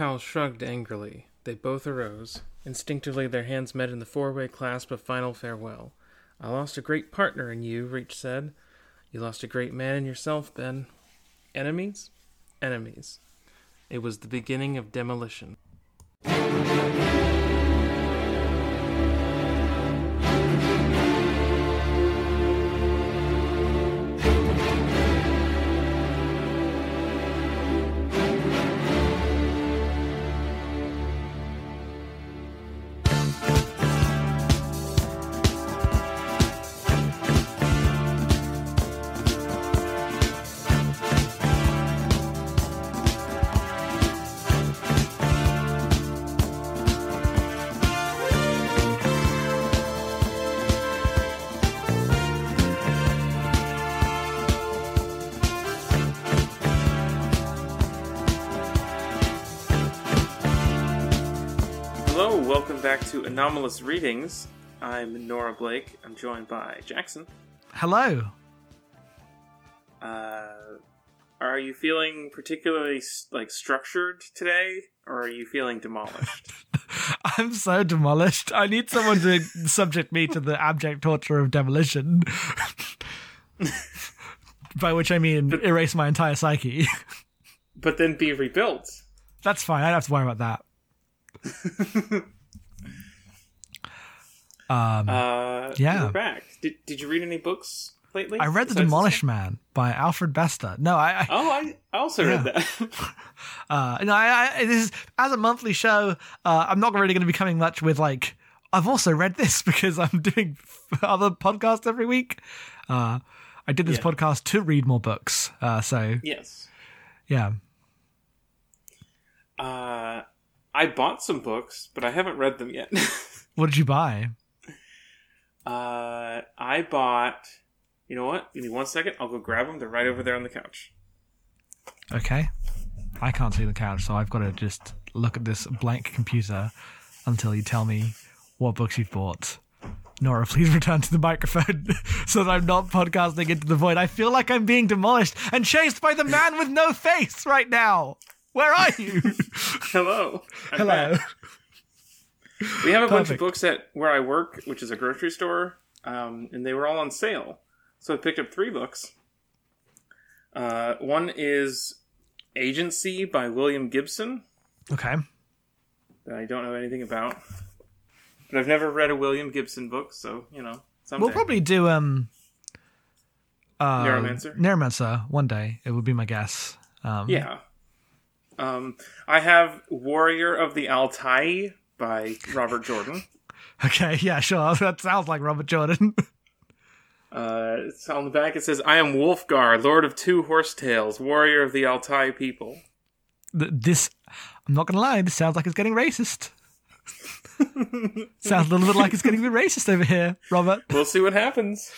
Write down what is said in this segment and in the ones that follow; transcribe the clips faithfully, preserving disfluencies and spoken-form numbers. Powell shrugged angrily. They both arose. Instinctively, their hands met in the four-way clasp of final farewell. "I lost a great partner in you," Reach said. "You lost a great man in yourself, Ben." Enemies? Enemies. It was the beginning of demolition. Back to Anomalous Readings. I'm Nora Blake. I'm joined by Jackson. Hello. Uh, are you feeling particularly like structured today, or are you feeling demolished? I'm so demolished. I need someone to subject me to the abject torture of demolition. By which I mean but, erase my entire psyche. But then be rebuilt. That's fine. I don't have to worry about that. Um, uh, yeah. We're back. Did Did you read any books lately? I read The Demolished Man by Alfred Bester. No, I. I oh, I, I also yeah. read that. uh, no, I, I. This is as a monthly show. Uh, I'm not really going to be coming much with like. I've also read this because I'm doing other podcasts every week. Uh, I did this yeah. podcast to read more books. Uh, so yes, yeah. Uh, I bought some books, but I haven't read them yet. What did you buy? Uh, I bought, you know what? Give me one second. I'll go grab them. They're right over there on the couch. Okay. I can't see the couch, so I've got to just look at this blank computer until you tell me what books you've bought. Nora, please return to the microphone so that I'm not podcasting into the void. I feel like I'm being demolished and chased by the man with no face right now. Where are you? Hello. I'm Hello. Back. We have a Perfect. bunch of books at where I work, which is a grocery store, um, and they were all on sale. So I picked up three books. Uh, one is Agency by William Gibson. Okay. That I don't know anything about. But I've never read a William Gibson book, so, you know, someday. We'll probably do um, uh, Neuromancer. Neuromancer one day, it would be my guess. Um, yeah. Um, I have Warrior of the Altai by Robert Jordan. Okay, yeah, sure. That sounds like Robert Jordan. uh, it's on the back it says, "I am Wolfgar, Lord of Two Horsetails, Warrior of the Altai people." This, I'm not going to lie, this sounds like it's getting racist. Sounds a little bit like it's getting a bit racist over here, Robert. We'll see what happens.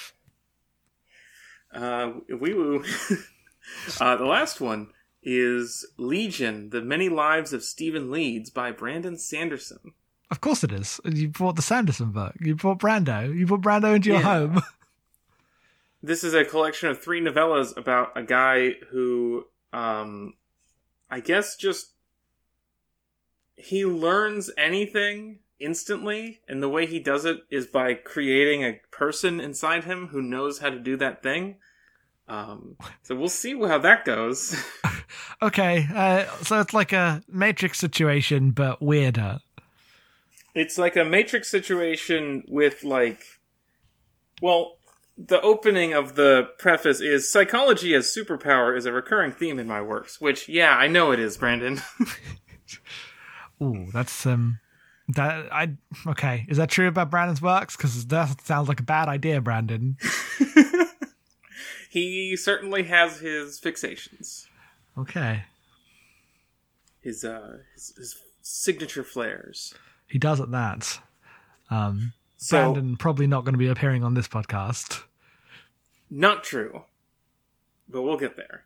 Uh, wee-woo. uh, the last one is Legion, The Many Lives of Stephen Leeds by Brandon Sanderson. Of course it is. You brought the Sanderson book. You brought Brando. You brought Brando into your yeah. home. This is a collection of three novellas about a guy who, um, I guess just, he learns anything instantly, and the way he does it is by creating a person inside him who knows how to do that thing. Um, so we'll see how that goes. Okay, uh, so it's like a Matrix situation, but weirder. It's like a Matrix situation with, like... Well, the opening of the preface is, "Psychology as superpower is a recurring theme in my works," which, yeah, I know it is, Brandon. Ooh, that's, um... that I Okay, is that true about Brandon's works? Because that sounds like a bad idea, Brandon. He certainly has his fixations. Okay. His uh, his, his signature flares. He does at that. Um, so, Brandon probably not going to be appearing on this podcast. Not true. But we'll get there.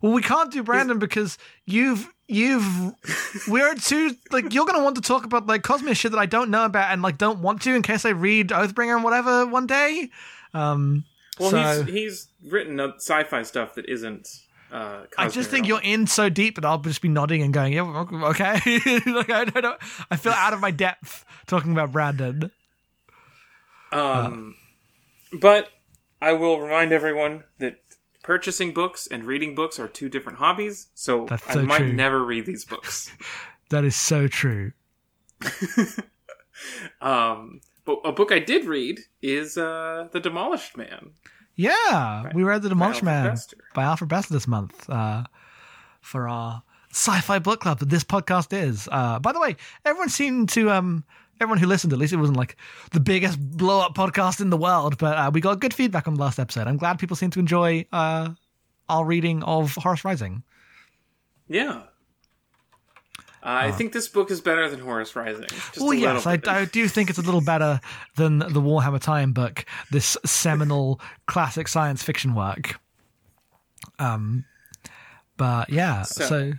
Well, we can't do Brandon He's... because you've you've we're too like you're going to want to talk about like cosmic shit that I don't know about and like don't want to in case I read Oathbringer and whatever one day. Um, well, so... he's he's written sci-fi stuff that isn't. Uh, I just think you'll end so deep that I'll just be nodding and going, yeah, okay. Like, I don't know. I feel out of my depth talking about Brandon. Um, uh. But I will remind everyone that purchasing books and reading books are two different hobbies, so, so I might true. never read these books. That is so true. um, but a book I did read is uh, The Demolished Man. Yeah, right. We read The Demolished Man by Alfred Bester this month uh, for our sci-fi book club that this podcast is. Uh, by the way, everyone seemed to, um, everyone who listened, at least it wasn't like the biggest blow-up podcast in the world, but uh, we got good feedback on the last episode. I'm glad people seem to enjoy uh, our reading of Horus Rising. Yeah. Uh, I think this book is better than Horus Rising. Oh, well, yes, I, I do think it's a little better than the Warhammer Time book, this seminal classic science fiction work. Um, But, yeah, so, so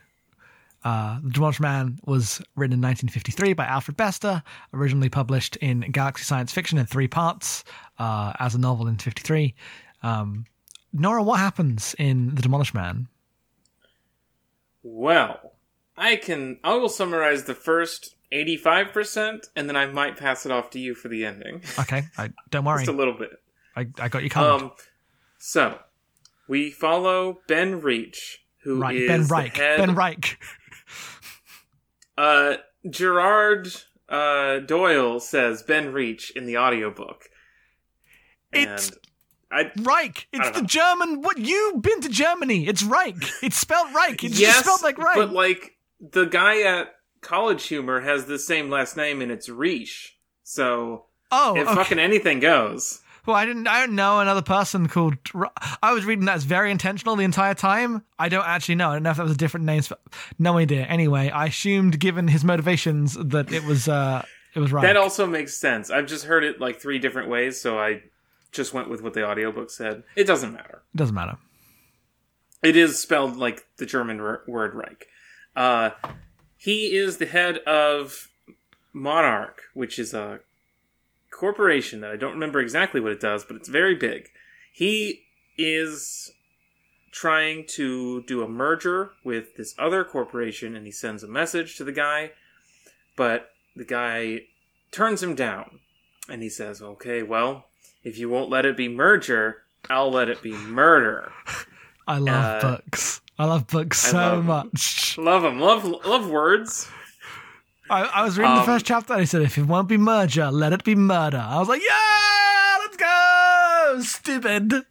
uh, The Demolished Man was written in nineteen fifty-three by Alfred Bester, originally published in Galaxy Science Fiction in three parts uh, as a novel in fifty-three. Um, Nora, what happens in The Demolished Man? Well... I can. I will summarize the first eighty-five percent, and then I might pass it off to you for the ending. Okay, I, don't worry. Just a little bit. I, I got you covered. Um, so we follow Ben Reich, who right, is Ben Reich. The head, Ben Reich. uh, Gerard uh, Doyle says Ben Reich in the audiobook. And it's I, Reich. It's the know. German. What you've been to Germany? It's Reich. It's spelled Reich. It's yes, just spelled like Reich. But like. The guy at College Humor has the same last name, and it's Reich. So, oh, if okay. fucking anything goes. Well, I didn't. I don't know another person called. I was reading that as very intentional the entire time. I don't actually know. I don't know if that was a different name. No idea. Anyway, I assumed, given his motivations, that it was. Uh, it was right. That also makes sense. I've just heard it like three different ways, so I just went with what the audiobook said. It doesn't matter. It doesn't matter. It is spelled like the German r- word Reich. Uh, he is the head of Monarch, which is a corporation that I don't remember exactly what it does, but it's very big. He is trying to do a merger with this other corporation, and he sends a message to the guy, but the guy turns him down, and he says, okay, well, if you won't let it be merger, I'll let it be murder. I love uh, books. I love books so love much. Them. Love them. Love love words. I, I was reading um, the first chapter and he said, if it won't be merger, let it be murder. I was like, yeah, let's go! Stupid.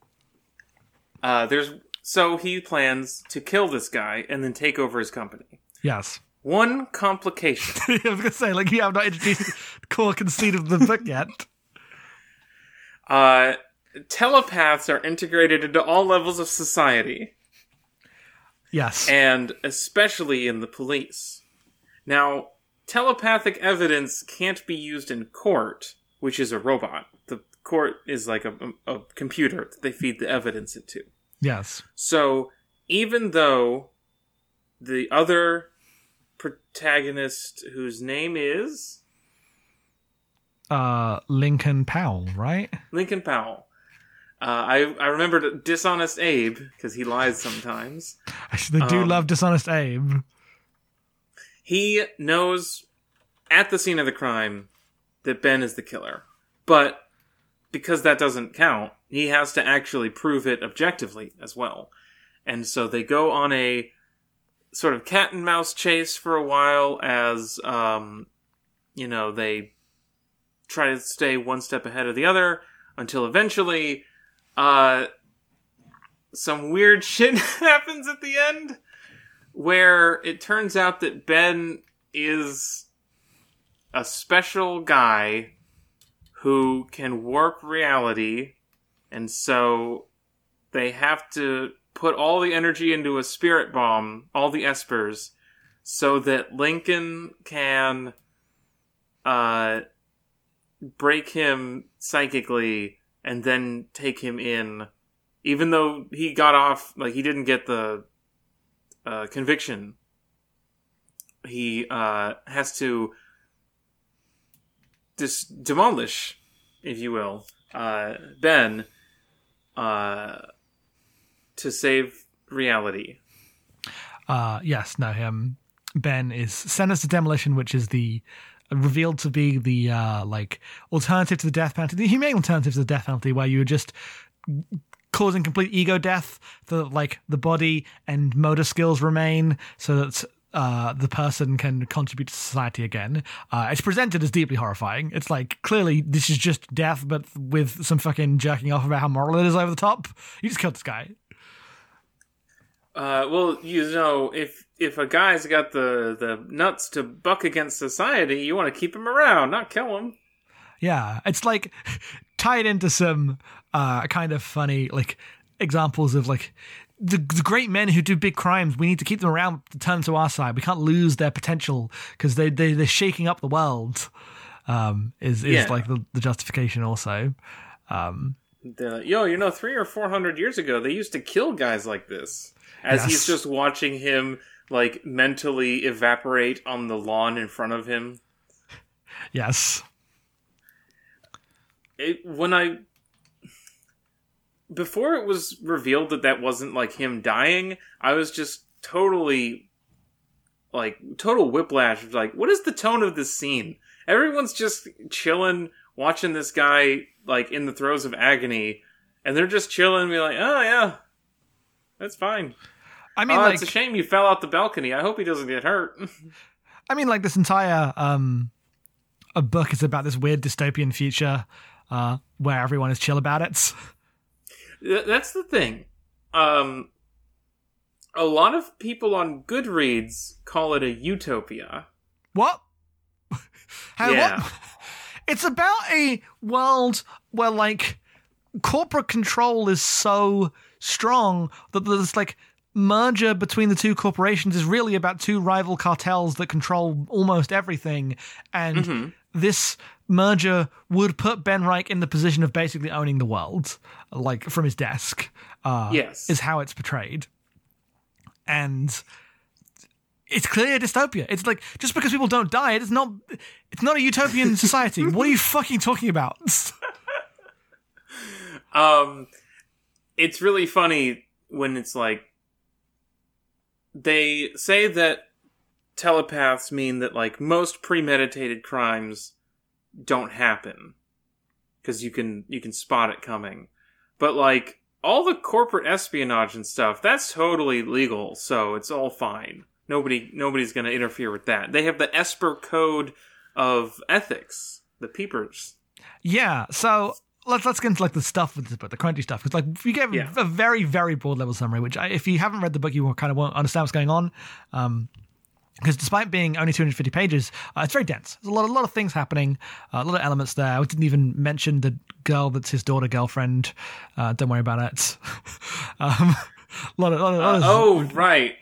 Uh, there's So he plans to kill this guy and then take over his company. Yes. One complication. I was going to say, like, yeah, I've not introduced the core conceit of the book yet. Uh, telepaths are integrated into all levels of society. Yes. And especially in the police. Now, telepathic evidence can't be used in court, which is a robot. The court is like a, a computer that they feed the evidence into. Yes. So, even though the other protagonist, whose name is... Uh, Lincoln Powell, right? Lincoln Powell. Uh, I I remembered Dishonest Abe, because he lies sometimes. Actually, they do um, love Dishonest Abe. He knows at the scene of the crime that Ben is the killer. But because that doesn't count, he has to actually prove it objectively as well. And so they go on a sort of cat and mouse chase for a while as, um, you know, they try to stay one step ahead of the other until eventually... Uh, some weird shit happens at the end where it turns out that Ben is a special guy who can warp reality, and so they have to put all the energy into a spirit bomb, all the espers, so that Lincoln can uh, break him psychically and then take him in, even though he got off, like, he didn't get the uh, conviction. He uh, has to dis- demolish, if you will, uh, Ben uh, to save reality. Uh, yes, no, him. Ben is sent us to Demolition, which is the revealed to be the uh, like alternative to the death penalty, the humane alternative to the death penalty, where you were just causing complete ego death so that like the body and motor skills remain, so that uh, the person can contribute to society again. Uh, it's presented as deeply horrifying. It's like, clearly this is just death, but with some fucking jerking off about how moral it is over the top. You just killed this guy. Uh, well, you know, if if a guy's got the, the nuts to buck against society, you want to keep him around, not kill him. Yeah, it's like tied into some uh, kind of funny like examples of like the, the great men who do big crimes. We need to keep them around to turn to our side. We can't lose their potential because they they they're shaking up the world. Um, is is yeah. like the, the justification also. Um, the, yo, you know, three or four hundred years ago, they used to kill guys like this. As yes. he's just watching him, like, mentally evaporate on the lawn in front of him. Yes. It, when I... Before it was revealed that that wasn't, like, him dying, I was just totally, like, total whiplash. Like, what is the tone of this scene? Everyone's just chilling, watching this guy, like, in the throes of agony. And they're just chilling and be like, oh, yeah. That's fine. I mean, oh, like, it's a shame you fell out the balcony. I hope he doesn't get hurt. I mean, like, this entire um, a book is about this weird dystopian future uh, where everyone is chill about it. That's the thing. Um, a lot of people on Goodreads call it a utopia. What? How, yeah. What? It's about a world where, like, corporate control is so strong that this like merger between the two corporations is really about two rival cartels that control almost everything, and mm-hmm. this merger would put Ben Reich in the position of basically owning the world, like from his desk. Uh, yes, is how it's portrayed, and it's clear dystopia. It's like, just because people don't die, it's not. It's not a utopian society. What are you fucking talking about? um. It's really funny when it's like, they say that telepaths mean that, like, most premeditated crimes don't happen because you can, you can spot it coming. But, like, all the corporate espionage and stuff, that's totally legal, so it's all fine. Nobody, nobody's going to interfere with that. They have the Esper Code of Ethics, the Peepers. Yeah, so... Let's let's get into like the stuff with this book, the crunchy stuff, because like we gave yeah. a very very broad level summary, which I, if you haven't read the book, you kind of won't understand what's going on, because um, despite being only two hundred fifty pages, uh, it's very dense. There's a lot a lot of things happening, uh, a lot of elements there. We didn't even mention the girl that's his daughter girlfriend. Uh, don't worry about it. um, a lot of, a lot of, uh, oh right,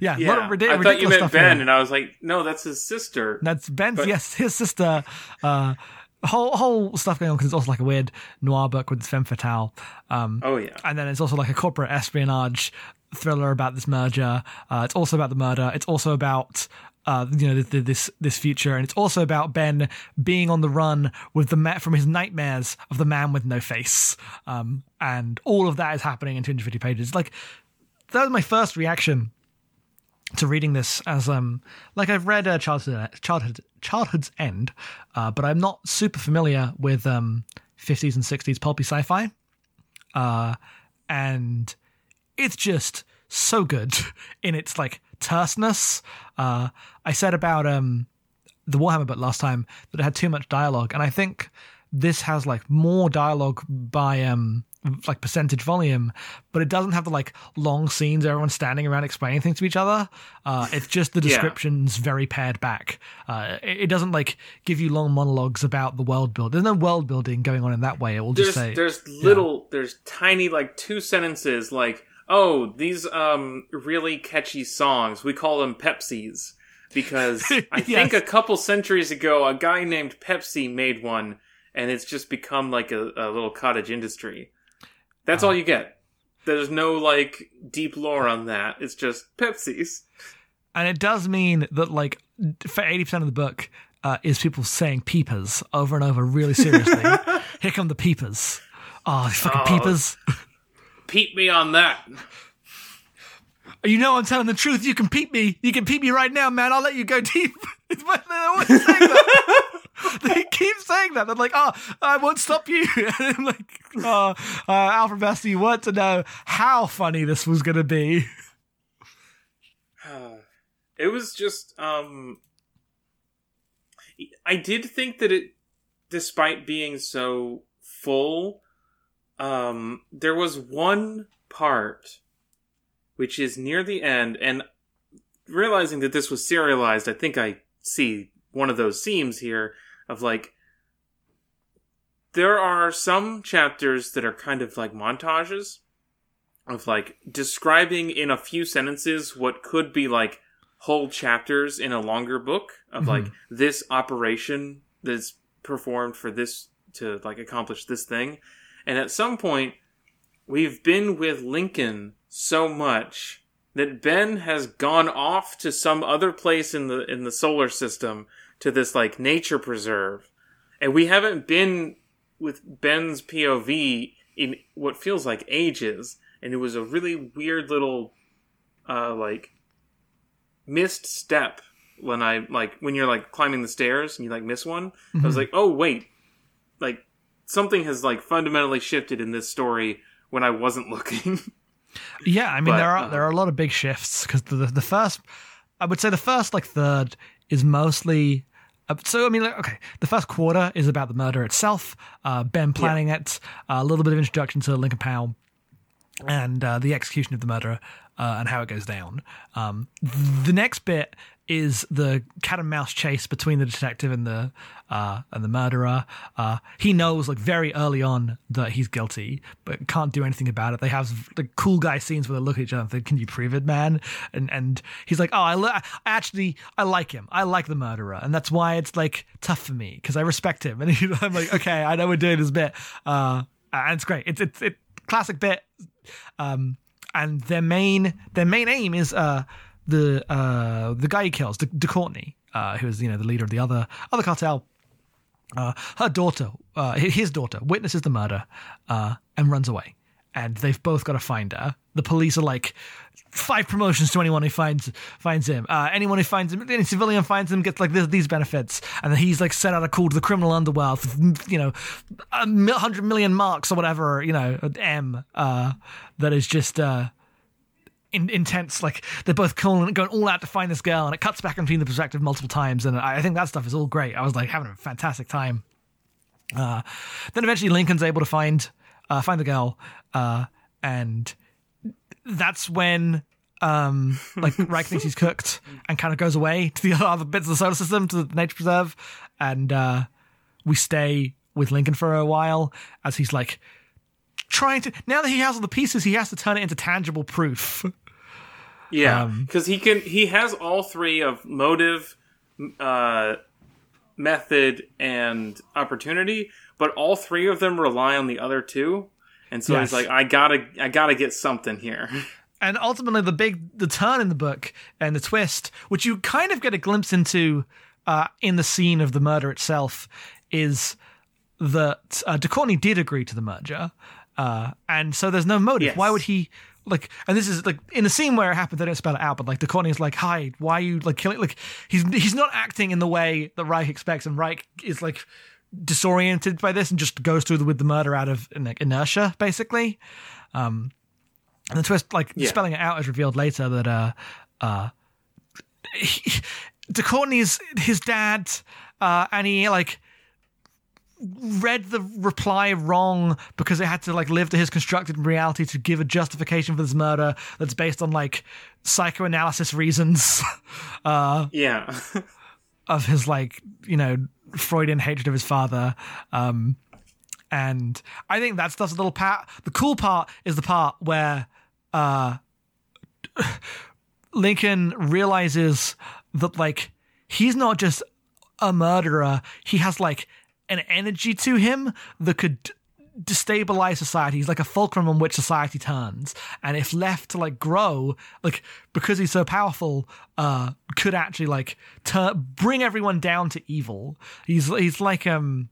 yeah. yeah. A lot of rid- I ridiculous thought you meant Ben, here. And I was like, no, that's his sister. That's Ben's. But- yes, his sister. Uh, Whole whole stuff going on, because it's also like a weird noir book with femme fatale. Um, oh, yeah. And then it's also like a corporate espionage thriller about this merger. Uh, it's also about the murder. It's also about, uh, you know, the, the, this this future. And it's also about Ben being on the run with the ma- from his nightmares of the man with no face. Um, and all of that is happening in two hundred fifty pages. Like, that was my first reaction to reading this, as um like I've read uh, Childhood, Childhood, Childhood's End, uh, but I'm not super familiar with um fifties and sixties pulpy sci-fi, uh, and it's just so good in its like terseness. Uh, I said about um the Warhammer book last time that it had too much dialogue, and I think this has like more dialogue by um. like percentage volume, but it doesn't have the like long scenes everyone standing around explaining things to each other. Uh, it's just the descriptions yeah. very pared back. Uh, it, it doesn't like give you long monologues about the world build. There's no world building going on in that way. It will just say there's little, yeah. there's tiny like two sentences like, oh, these um really catchy songs. We call them Pepsis because I yes. think a couple centuries ago a guy named Pepsi made one, and it's just become like a, a little cottage industry. That's uh, all you get. There's no, like, deep lore on that. It's just Pepsi's. And it does mean that, like, for eighty percent of the book uh, is people saying peepers over and over really seriously. Here come the peepers. Oh, fucking oh, peepers. Peep me on that. you know I'm telling the truth. You can peep me. You can peep me right now, man. I'll let you go deep. It's my, they're always saying that. They keep saying that. They're like, oh, I won't stop you. And I'm like, oh, uh, Alfred Bester, you want to know how funny this was going to be. Uh, it was just, um, I did think that it, despite being so full, um, there was one part, which is near the end, and realizing that this was serialized, I think I see one of those themes here of, like, there are some chapters that are kind of like montages of, like, describing in a few sentences what could be, like, whole chapters in a longer book of, mm-hmm. like, this operation that's performed for this to, like, accomplish this thing. And at some point, we've been with Lincoln so much that Ben has gone off to some other place in the in the solar system to this, like, nature preserve. And we haven't been with Ben's P O V in what feels like ages. And it was a really weird little, uh, like, missed step when I, like, when you're, like, climbing the stairs and you, like, miss one. Mm-hmm. I was like, oh, wait. Like, something has, like, fundamentally shifted in this story when I wasn't looking. Yeah, I mean, but, there are uh, there are a lot of big shifts, because the, the first, I would say the first, like, third is mostly... So, I mean, like, okay, the first quarter is about the murder itself, uh, Ben planning yeah. it, a little bit of introduction to Lincoln Powell, and uh, the execution of the murderer, uh, and how it goes down. Um, the next bit is the cat and mouse chase between the detective and the uh, and the murderer. Uh, he knows, like, very early on that he's guilty, but can't do anything about it. They have the cool guy scenes where they look at each other and think, "Can you prove it, man?" And and he's like, "Oh, I, li- I actually I like him. I like the murderer, and that's why it's, like, tough for me, because I respect him." And he, I'm like, "Okay, I know we're doing this bit, uh, and it's great. It's it's it classic bit." Um, and their main their main aim is uh. The uh, the guy he kills, De, De Courtney, uh, who is, you know, the leader of the other other cartel, uh, her daughter, uh, his daughter, witnesses the murder uh, and runs away. And they've both got to find her. The police are like, five promotions to anyone who finds finds him. Uh, anyone who finds him, any civilian finds him, gets, like, this, these benefits. And then he's, like, sent out a call to the criminal underworld for, you know, a hundred million marks or whatever, you know, M, uh, that is just... Uh, In, intense, like, they're both calling, going all out to find this girl, and it cuts back between the perspective multiple times, and I, I think that stuff is all great. I was, like, having a fantastic time. Uh, then eventually Lincoln's able to find uh, find the girl, uh, and that's when um, like Reich thinks he's cooked and kind of goes away to the other bits of the solar system, to the nature preserve, and uh, we stay with Lincoln for a while as he's, like, trying to, now that he has all the pieces, he has to turn it into tangible proof. Yeah, because um, he can. He has all three of motive, uh, method, and opportunity, but all three of them rely on the other two, and so yes. he's like, "I gotta, I gotta get something here." And ultimately, the big, the turn in the book and the twist, which you kind of get a glimpse into uh, in the scene of the murder itself, is that uh, De Courtney did agree to the merger, uh, and so there's no motive. Yes. Why would he? Like, and this is, like, in the scene where it happened, they don't spell it out, but, like, De Courtney's like, "Hi, why are you, like, killing?" Like, he's he's not acting in the way that Reich expects, and Reich is, like, disoriented by this and just goes through the, with the murder out of, like, inertia, basically. Um, and the twist, like, yeah. spelling it out is revealed later that uh, uh, he, De Courtney's his dad, uh, and he, like, read the reply wrong because it had to, like, live to his constructed reality to give a justification for this murder that's based on, like, psychoanalysis reasons. Uh, yeah. Of his, like, you know, Freudian hatred of his father. Um, and I think that stuff's a little pat. The cool part is the part where uh, Lincoln realizes that, like, he's not just a murderer. He has, like, an energy to him that could destabilize society. He's like a fulcrum on which society turns, and if left to, like, grow, like, because he's so powerful, uh, could actually, like, ter- bring everyone down to evil. He's he's like um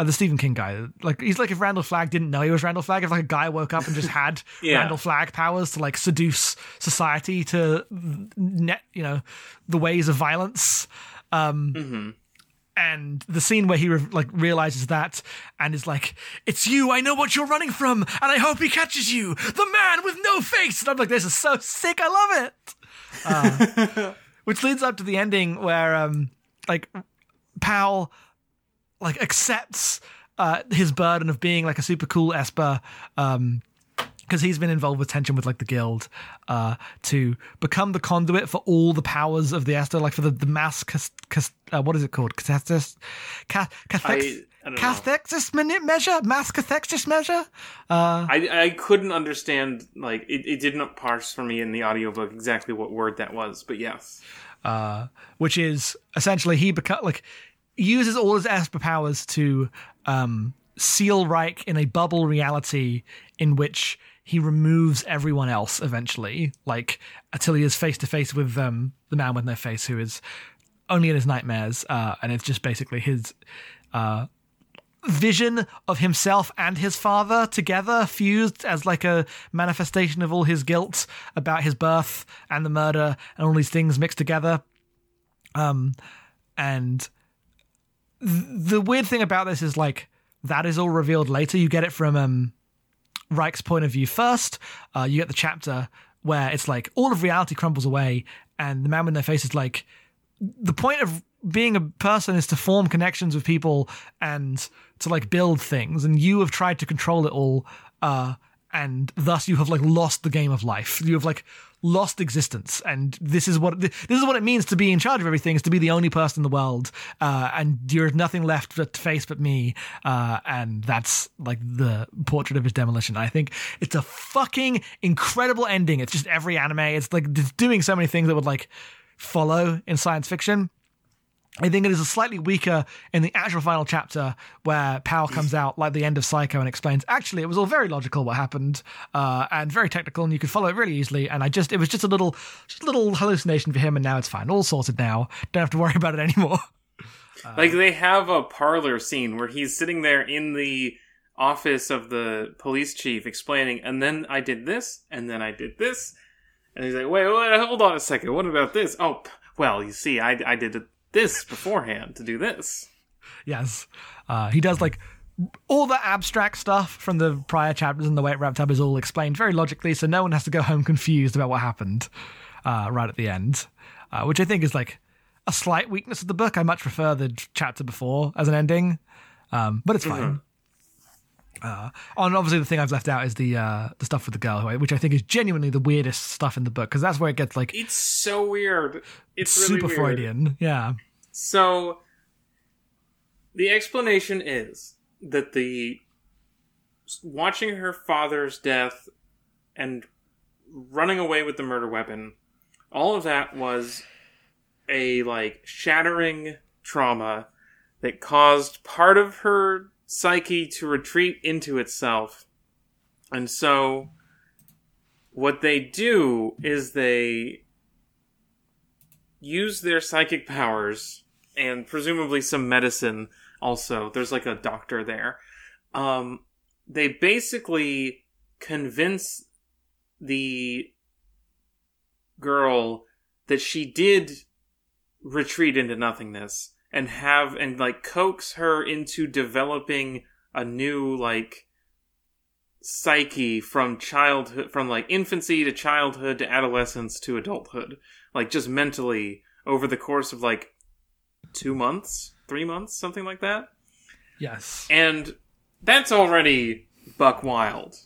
Uh, the Stephen King guy. Like, he's like if Randall Flagg didn't know he was Randall Flagg, if like a guy woke up and just had yeah. Randall Flagg powers to like seduce society to net, you know, the ways of violence. Um, mm-hmm. And the scene where he re- like realizes that and is like, "It's you! I know what you're running from, and I hope he catches you, the man with no face." And I'm like, "This is so sick! I love it." Uh, which leads up to the ending where, um, like, Powell like accepts uh, his burden of being like a super cool Esper, um, because he's been involved with tension with like the guild, uh, to become the conduit for all the powers of the Esper, like for the, the mass cas- cas- uh, what is it called? Cathexis measure, mass cathexis measure. Uh, I I couldn't understand, like it, it didn't parse for me in the audiobook exactly what word that was, but yes, uh, which is essentially he beca- like uses all his Esper powers to um, seal Reich in a bubble reality in which he removes everyone else eventually, like until he is face to face with um, the man with no face, who is only in his nightmares, uh, and it's just basically his uh, vision of himself and his father together, fused as like a manifestation of all his guilt about his birth and the murder and all these things mixed together. Um, and th- the weird thing about this is like that is all revealed later. You get it from um. Reich's point of view first. Uh, you get the chapter where it's like all of reality crumbles away and the man with no face is like, the point of being a person is to form connections with people and to like build things, and you have tried to control it all, uh, and thus you have like lost the game of life. You have like lost existence, and this is what this is what it means to be in charge of everything, is to be the only person in the world, uh, and there's nothing left to face but me, uh, and that's like the portrait of his demolition. I think it's a fucking incredible ending. It's just every anime. It's like it's doing so many things that would like follow in science fiction. I think it is a slightly weaker in the actual final chapter where Powell comes out like the end of Psycho and explains, actually, it was all very logical what happened, uh, and very technical, and you could follow it really easily. And I just, it was just a little, just a little hallucination for him. And now it's fine. All sorted now. Don't have to worry about it anymore. Uh, like they have a parlor scene where he's sitting there in the office of the police chief explaining, and then I did this, and then I did this. And he's like, wait, wait, hold on a second. What about this? Oh, well, you see, I, I did it. This beforehand to do this. Yes. Uh, he does like all the abstract stuff from the prior chapters, and the way it wrapped up is all explained very logically, so no one has to go home confused about what happened uh, right at the end, uh, which I think is like a slight weakness of the book. I much prefer the chapter before as an ending, um, but it's fine. Mm-hmm. Uh, and obviously the thing I've left out is the uh, the stuff with the girl, who I, which I think is genuinely the weirdest stuff in the book, because that's where it gets like... It's so weird. It's really super weird. Freudian, yeah. So, the explanation is that the watching her father's death and running away with the murder weapon, all of that was a, like, shattering trauma that caused part of her psyche to retreat into itself. And so, what they do is they use their psychic powers and presumably some medicine also. There's like a doctor there. Um, they basically convince the girl that she did retreat into nothingness and have, and like coax her into developing a new like psyche from childhood, from like infancy to childhood to adolescence to adulthood. Like, just mentally, over the course of, like, two months, three months, something like that. Yes. And that's already buck wild.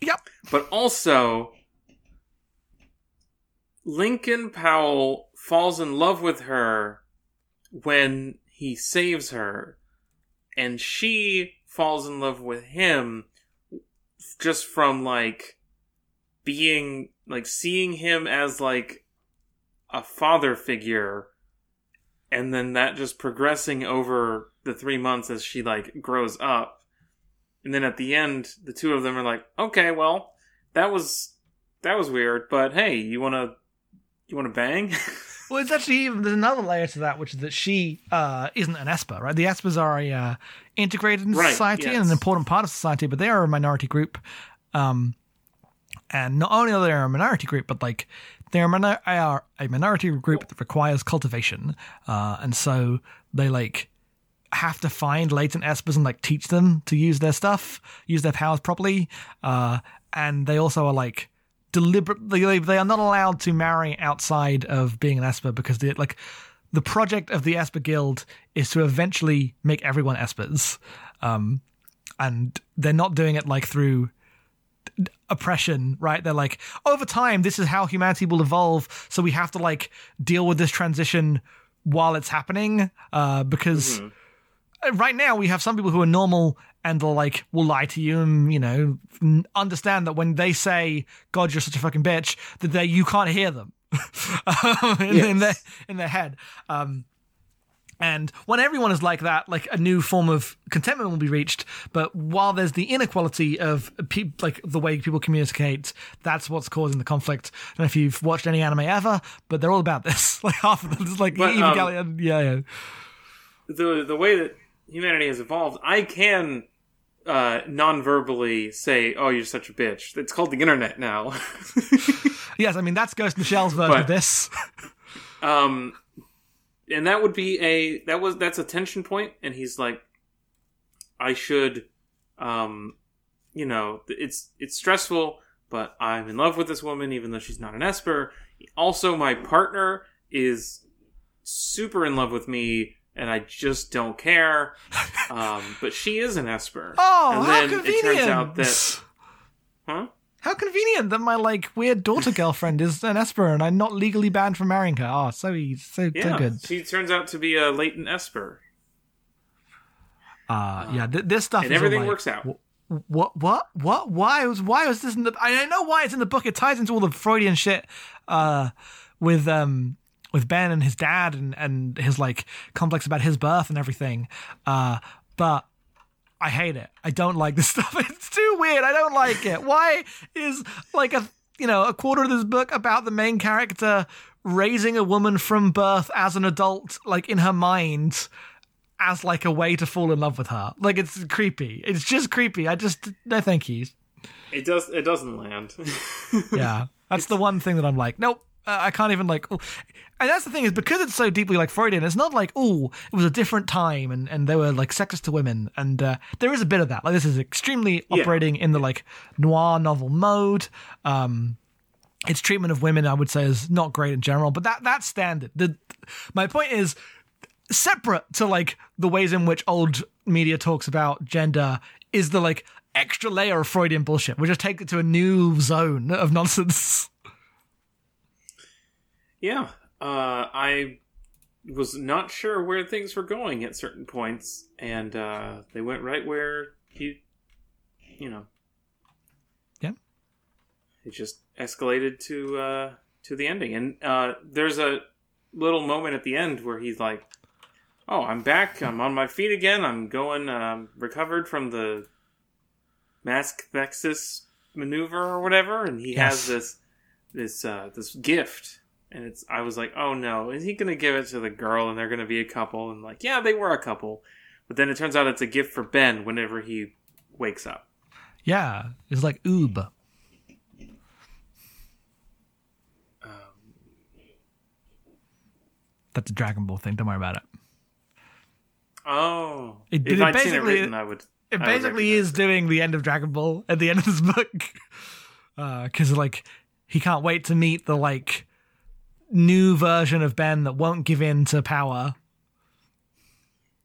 Yep. But also, Lincoln Powell falls in love with her when he saves her, and she falls in love with him just from, like, being, like, seeing him as, like, a father figure, and then that just progressing over the three months as she like grows up, and then at the end the two of them are like, okay, well that was that was weird, but hey, you wanna you wanna bang? Well, it's actually even, there's another layer to that, which is that she uh, isn't an Esper, right? The Espers are a, uh, integrated in right, society yes. and an important part of society, but they are a minority group. Um, and not only are they a minority group, but like they are a minority group that requires cultivation. Uh, and so they like have to find latent Espers and like teach them to use their stuff, use their powers properly. Uh, and they also are like, deliberately, they are not allowed to marry outside of being an Esper because the like the project of the Esper Guild is to eventually make everyone Espers, um, and they're not doing it like through d- oppression, right? They're like, over time, this is how humanity will evolve, so we have to like deal with this transition while it's happening, uh, because mm-hmm. right now we have some people who are normal. And they'll like, will lie to you and, you know, understand that when they say, God, you're such a fucking bitch, that they, you can't hear them um, in, yes. in, their, in their head. Um, and when everyone is like that, like a new form of contentment will be reached. But while there's the inequality of pe- like the way people communicate, that's what's causing the conflict. I don't know if you've watched any anime ever, but they're all about this. Like half of them is like, but, Evangelion, um, yeah, yeah. The, the way that humanity has evolved, I can... Uh, non-verbally say, "Oh, you're such a bitch." It's called the internet now. Yes, I mean that's Ghost Michelle's version but, of this. um, and that would be a that was that's a tension point, and he's like, "I should, um, you know, it's it's stressful, but I'm in love with this woman, even though she's not an Esper. Also, my partner is super in love with me." And I just don't care. Um, but she is an Esper. Oh, and then how convenient. It turns out that... Huh? How convenient that my, like, weird daughter girlfriend is an Esper and I'm not legally banned from marrying her. Oh, so, so, yeah, so good. She turns out to be a latent Esper. Uh, yeah, th- this stuff and is... And everything all, like, works out. W- what? What? What? Why was Why was this in the... I know why it's in the book. It ties into all the Freudian shit uh, with... um. with Ben and his dad and, and his like complex about his birth and everything. Uh, but I hate it. I don't like this stuff. It's too weird. I don't like it. Why is like a, you know, a quarter of this book about the main character raising a woman from birth as an adult, like in her mind as like a way to fall in love with her. Like it's creepy. It's just creepy. I just, no, thank you. It does. It doesn't land. Yeah. That's the one thing that I'm like, nope. Uh, I can't even like, oh. And that's the thing is because it's so deeply like Freudian, it's not like, oh, it was a different time and, and they were like sexist to women. And uh, there is a bit of that. Like this is extremely operating yeah. in the like noir novel mode. Um, its treatment of women, I would say, is not great in general, but that that's standard. The, my point is separate to like the ways in which old media talks about gender is the like extra layer of Freudian bullshit. We just take it to a new zone of nonsense. Yeah, uh, I was not sure where things were going at certain points, and uh, they went right where he, you know, yeah, it just escalated to uh, to the ending. And uh, there's a little moment at the end where he's like, "Oh, I'm back. I'm on my feet again. I'm going um, recovered from the mask Vexus maneuver or whatever," and he yes. has this this uh, this gift. And it's, I was like, oh no, is he going to give it to the girl and they're going to be a couple? And like, yeah, they were a couple. But then it turns out it's a gift for Ben whenever he wakes up. Yeah. It's like oob. Um, That's a Dragon Ball thing. Don't worry about it. Oh. It, if it I'd seen it written, I would. It I basically would is it. doing the end of Dragon Ball at the end of this book. Because uh, like, he can't wait to meet the like... new version of Ben that won't give in to power.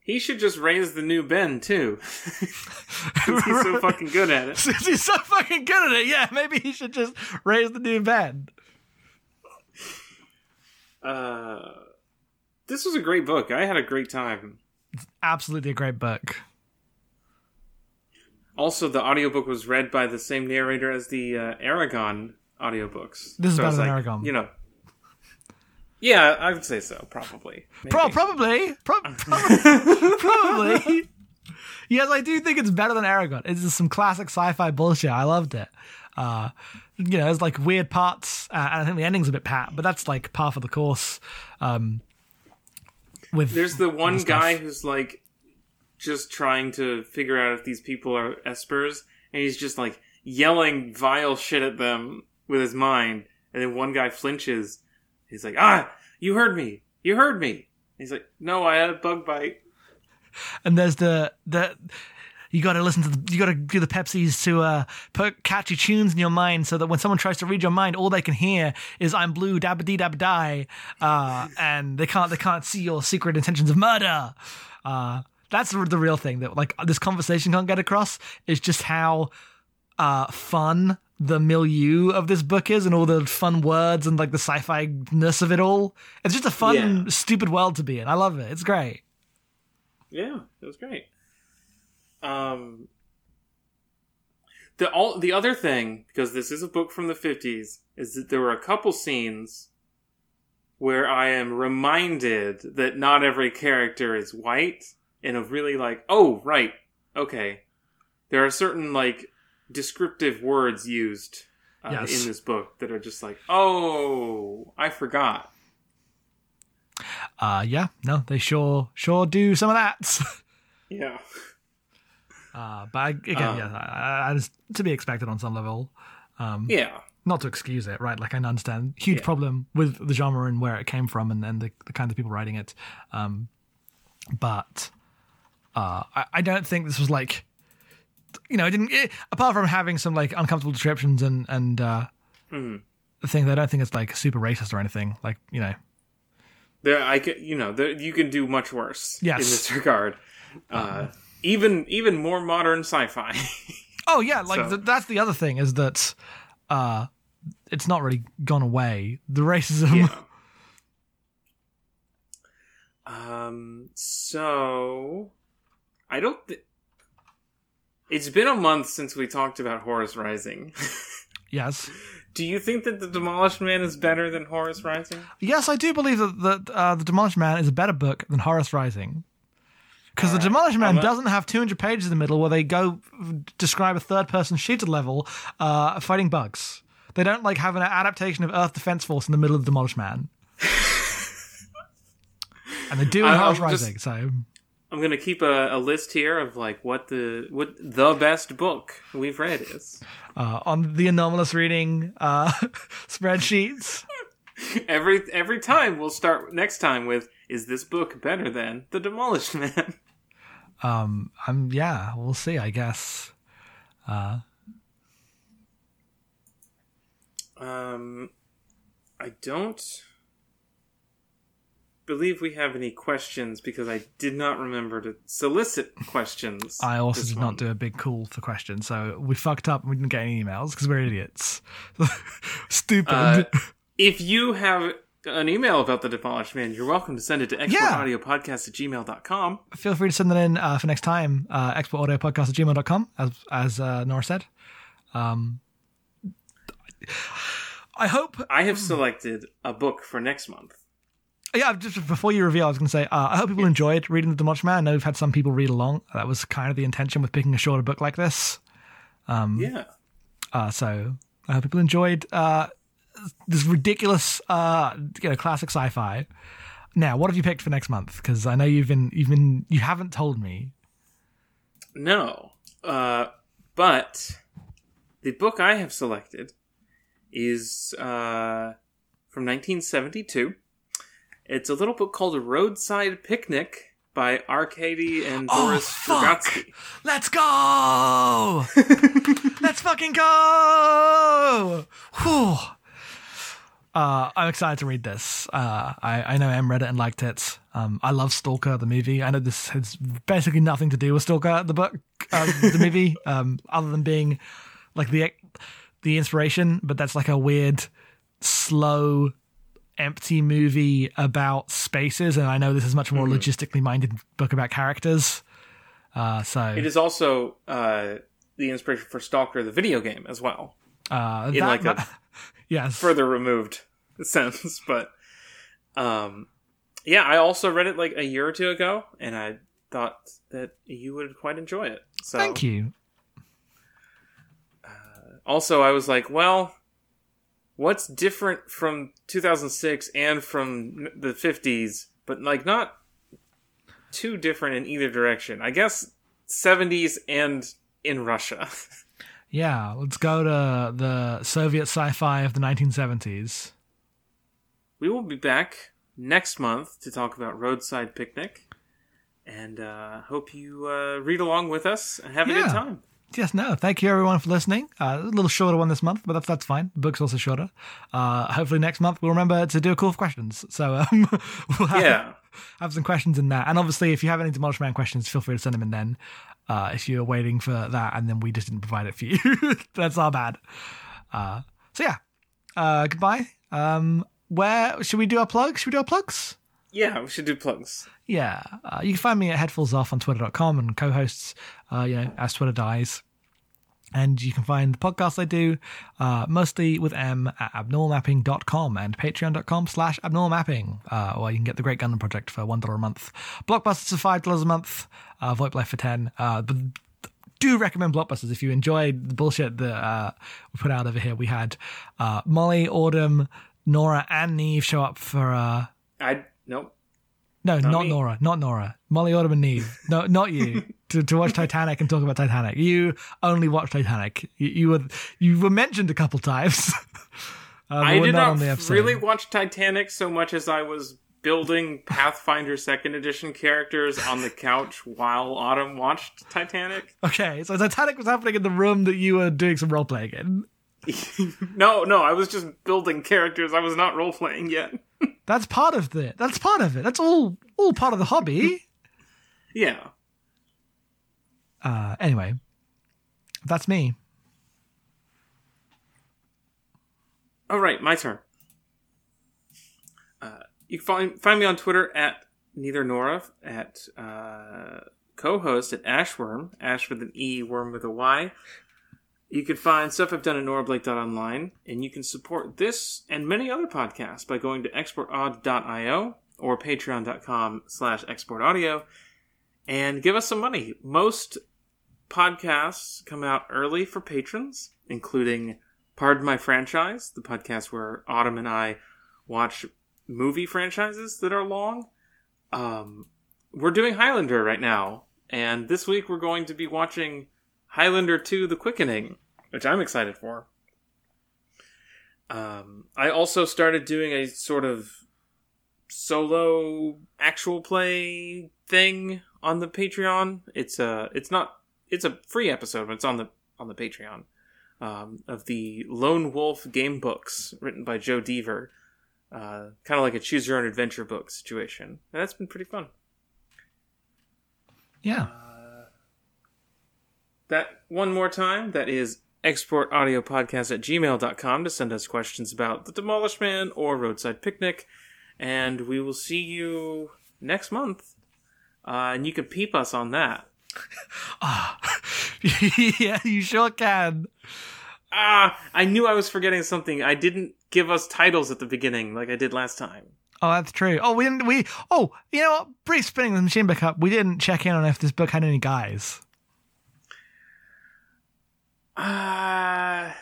He should just raise the new Ben too. He's so fucking good at it. He's so fucking good at it. Yeah, maybe he should just raise the new Ben. Uh, this was a great book. I had a great time. It's absolutely a great book. Also, the audiobook was read by the same narrator as the uh, Aragon audiobooks. This is so better than like, Aragon. You know. Yeah, I would say so, probably. Pro- probably. Pro- probably. Probably. Yes, I do think it's better than Aragon. It's just some classic sci-fi bullshit. I loved it. Uh, you know, there's like weird parts, uh, and I think the ending's a bit pat, but that's like par for the course. Um, with there's the one guy who's like just trying to figure out if these people are espers, and he's just like yelling vile shit at them with his mind, and then one guy flinches. He's like, ah, you heard me, you heard me. And he's like, no, I had a bug bite. And there's the the. You got to listen to the, you got to do the Pepsis to uh, put catchy tunes in your mind so that when someone tries to read your mind, all they can hear is "I'm blue, dabba dee dabba die," uh, and they can't they can't see your secret intentions of murder. Uh, that's the real thing that like this conversation can't get across is just how uh, fun the milieu of this book is and all the fun words and like the sci-fi-ness of it all. It's just a fun, yeah. stupid world to be in. I love it. It's great. Yeah, it was great. Um, the all the other thing, because this is a book from the fifties, is that there were a couple scenes where I am reminded that not every character is white, and of really like, oh, right, okay. There are certain, like, descriptive words used uh, yes. in this book that are just like, oh, I forgot. Uh, yeah, no, they sure, sure do some of that. Yeah. Uh, but I, again, um, yeah, I, I was to be expected on some level. Um, yeah. Not to excuse it, right? Like, I understand. Huge yeah. problem with the genre and where it came from and, and the, the kind of people writing it. Um, but uh, I, I don't think this was like, you know, it didn't, it, apart from having some like uncomfortable descriptions and, and uh, mm. things, I don't think it's like super racist or anything. Like, you know. There, I can, you know, there, you can do much worse yes. in this regard. Uh, um, Even even more modern sci-fi. Oh, yeah. Like so. the, That's the other thing is that uh, it's not really gone away. The racism. Yeah. Um. So, I don't... Th- it's been a month since we talked about Horus Rising. Yes. Do you think that The Demolished Man is better than Horus Rising? Yes, I do believe that, that uh, The Demolished Man is a better book than Horus Rising. Because The Demolished Man doesn't have two hundred pages in the middle where they go describe a third-person shooter level uh, fighting bugs. They don't like have an adaptation of Earth Defense Force in the middle of The Demolished Man. And they do in Horus Rising, so... I'm going to keep a, a list here of like what the what the best book we've read is. Uh, on the Anomalous Reading uh, spreadsheets. Every every time we'll start next time with, is this book better than The Demolished Man? Um, I'm yeah, we'll see, I guess. Uh. Um, I don't believe we have any questions because I did not remember to solicit questions. I also did month. not do a big call for questions, so we fucked up and we didn't get any emails because we're idiots. Stupid. Uh, if you have an email about The Demolished Man, you're welcome to send it to export audio podcast at gmail dot com. Feel free to send that in uh, for next time, uh, export audio podcast at gmail dot com, as, as uh, Nora said. Um, I hope... I have selected a book for next month. Yeah, just before you reveal, I was going to say, uh, I hope people yeah. enjoyed reading The Demolished Man. I know we've had some people read along. That was kind of the intention with picking a shorter book like this. Um, yeah. Uh, so I hope people enjoyed... Uh, this ridiculous, uh, you know, classic sci-fi. Now, what have you picked for next month? Because I know you've been, you've been, you haven't told me. No, uh, but the book I have selected is uh, from nineteen seventy-two. It's a little book called "Roadside Picnic" by Arkady and oh, Boris Strugatsky. Let's go! Let's fucking go! Whew. Uh, I'm excited to read this. Uh, I, I know Em read it and liked it. Um, I love Stalker, the movie. I know this has basically nothing to do with Stalker, the book, uh, the movie, um, other than being like the the inspiration. But that's like a weird, slow, empty movie about spaces. And I know this is much more mm-hmm. logistically minded book about characters. Uh, so it is also uh, the inspiration for Stalker, the video game, as well. Uh, in that, like a yes. further removed sense, but um, yeah, I also read it like a year or two ago, and I thought that you would quite enjoy it. So, thank you. Uh, also, I was like, well, what's different from two thousand six and from the fifties, but like not too different in either direction. I guess seventies and in Russia. Yeah, let's go to the Soviet sci-fi of the nineteen seventies. We will be back next month to talk about Roadside Picnic. And uh, hope you uh, read along with us and have yeah. a good time. Yes, no. Thank you, everyone, for listening. Uh, a little shorter one this month, but that's, that's fine. The book's also shorter. Uh, hopefully next month we'll remember to do a call for questions. So um, we'll have, yeah. have some questions in that. And obviously, if you have any Demolished Man questions, feel free to send them in then. Uh, if you're waiting for that and then we just didn't provide it for you. That's our bad. Uh, so, yeah. Uh, goodbye. Um, where should we do our plugs? Should we do our plugs? Yeah, we should do plugs. Yeah. Uh, you can find me at headfullsoff on twitter dot com and co-hosts, uh, you know, as Twitter dies. And you can find the podcasts I do, uh, mostly with M, at abnormal mapping dot com and patreon dot com slash abnormal mapping. Uh, or you can get the Great Gundam Project for one dollar a month. Blockbusters for five dollars a month. Uh, VoIP Life for ten dollars. Uh, but do recommend Blockbusters if you enjoyed the bullshit that uh, we put out over here. We had uh, Molly, Autumn, Nora, and Neve show up for... Uh, I... Nope. No, not, not Nora. Not Nora. Molly, Autumn, and Neve. No, not you. to to watch Titanic and talk about Titanic. You only watched Titanic. You, you were you were mentioned a couple times. uh, I did not, not really watch Titanic so much as I was building Pathfinder second edition characters on the couch while Autumn watched Titanic. Okay, so Titanic was happening in the room that you were doing some role playing in. no, no, I was just building characters. I was not role playing yet. That's part of it. That's part of it. That's all all part of the hobby. yeah. Uh, anyway, that's me. All right, my turn. Uh, you can find, find me on Twitter at neither Nora, at uh, co-host at Ashworm, Ash with an E, Worm with a Y. You can find stuff I've done at nora blake dot online, and you can support this and many other podcasts by going to export audio dot io or patreon dot com slash export audio and give us some money. Most podcasts come out early for patrons, including Pardon My Franchise, the podcast where Autumn and I watch movie franchises that are long. Um, we're doing Highlander right now, and this week we're going to be watching... Highlander two: The Quickening, which I'm excited for. Um, I also started doing a sort of solo actual play thing on the Patreon. It's a, it's not, it's a free episode, but it's on the on the Patreon um, of the Lone Wolf game books written by Joe Dever, uh, kind of like a choose your own adventure book situation, and that's been pretty fun. Yeah. Uh, That one more time, that is export audio podcast at gmail dot com to send us questions about The Demolished Man or Roadside Picnic. And we will see you next month. Uh, and you can peep us on that. Oh. yeah, you sure can. Ah, I knew I was forgetting something. I didn't give us titles at the beginning like I did last time. Oh, that's true. Oh, we didn't. We Oh, you know what? Brief spinning the machine back up. We didn't check in on if this book had any guys. Uh, I,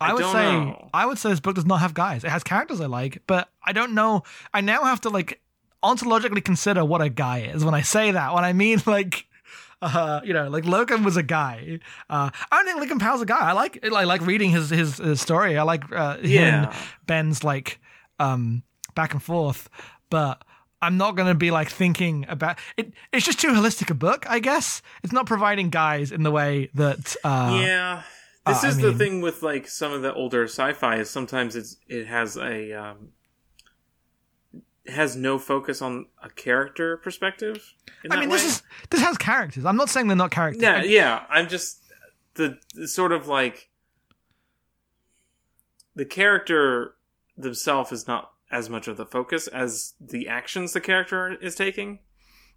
I would don't say know. I would say this book does not have guys. It has characters I like, but I don't know. I now have to like ontologically consider what a guy is when I say that. When I mean like, uh, you know, like Logan was a guy. Uh, I don't think Lincoln Powell's a guy. I like I like reading his his, his story. I like uh, him yeah. and Ben's like um back and forth, but. I'm not going to be like thinking about it. It's just too holistic a book, I guess. It's not providing guys in the way that. Uh, yeah, this uh, is I mean, the thing with like some of the older sci-fi is sometimes it's it has a um, it has no focus on a character perspective. In I that mean, way. this is this has characters. I'm not saying they're not characters. Yeah, I, yeah. I'm just the, the sort of like the character themselves is not. As much of the focus as the actions the character is taking,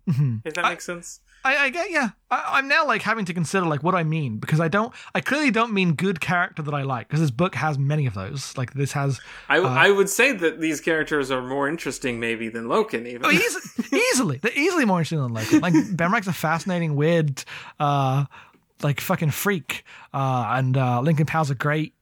mm-hmm. if that I, makes sense. I, I get, yeah. I, I'm now like having to consider like what I mean because I don't, I clearly don't mean good character that I like because this book has many of those. Like this has. I, uh, I would say that these characters are more interesting maybe than Loken even. Oh, easily, easily, they're easily more interesting than Loken. Like Ben Reich's a fascinating, weird, uh, like fucking freak, uh, and uh, Lincoln Powell's a great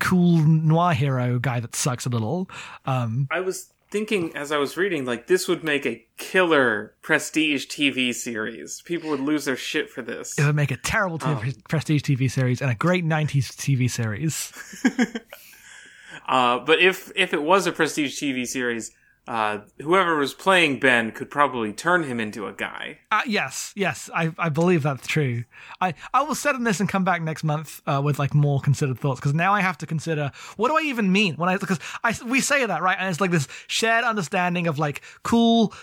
cool noir hero guy that sucks a little. Um, I was thinking as I was reading, like, this would make a killer prestige T V series. People would lose their shit for this. It would make a terrible um, t- prestige T V series and a great nineties T V series. uh, but if if it was a prestige T V series, uh, whoever was playing Ben could probably turn him into a guy. Uh, yes, yes, I, I believe that's true. I, I will settle this and come back next month uh, with like more considered thoughts, because now I have to consider, what do I even mean when I, because I we say that, right? And it's like this shared understanding of like cool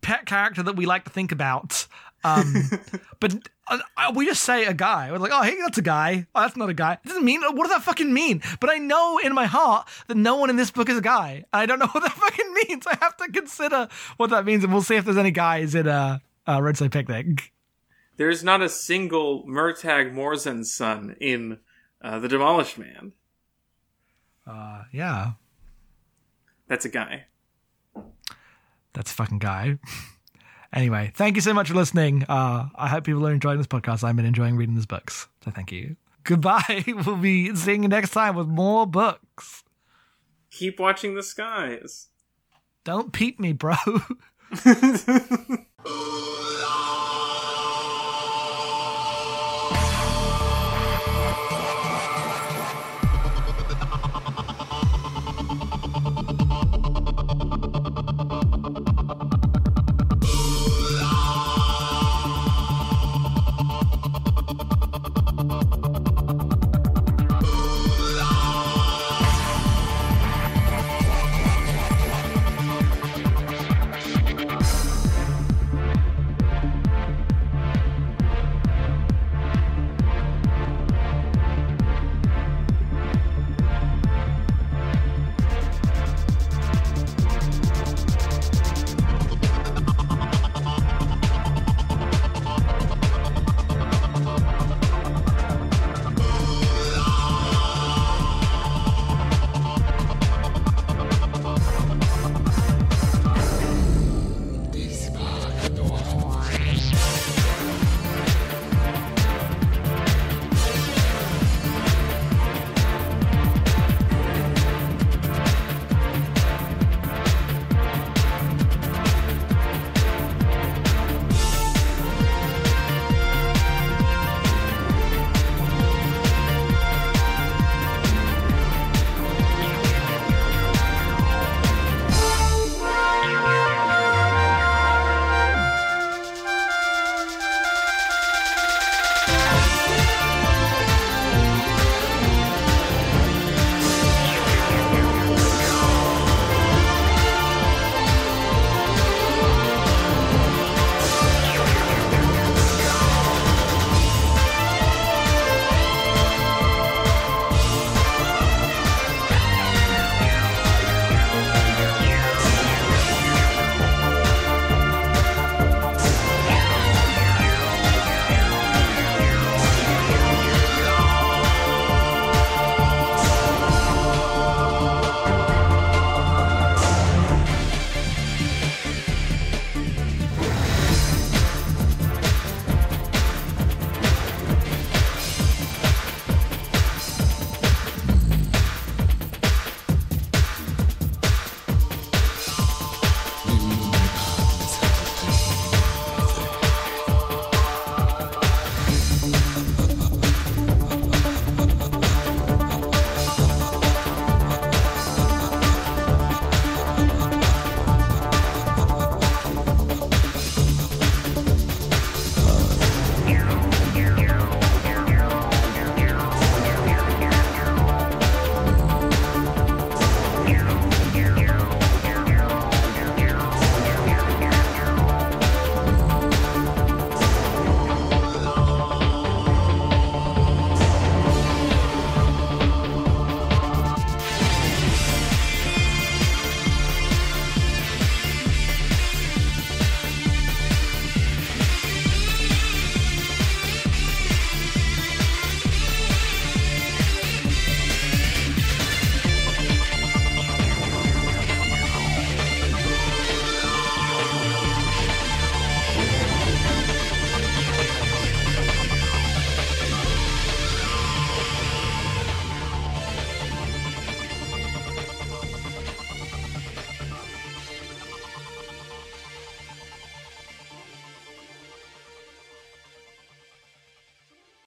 pet character that we like to think about, um, but uh, we just say a guy. We're like, oh, hey, that's a guy. Oh, that's not a guy. It doesn't mean, what does that fucking mean? But I know in my heart that no one in this book is a guy. I don't know what that fucking means. I have to consider what that means, and we'll see if there's any guys in a, a Roadside Picnic. There's not a single Murtagh Morzen's son in uh, The Demolished Man. Uh, yeah. That's a guy. That's a fucking guy. Anyway, thank you so much for listening. Uh, I hope people are enjoying this podcast. I've been enjoying reading these books. So thank you. Goodbye. We'll be seeing you next time with more books. Keep watching the skies. Don't peep me, bro.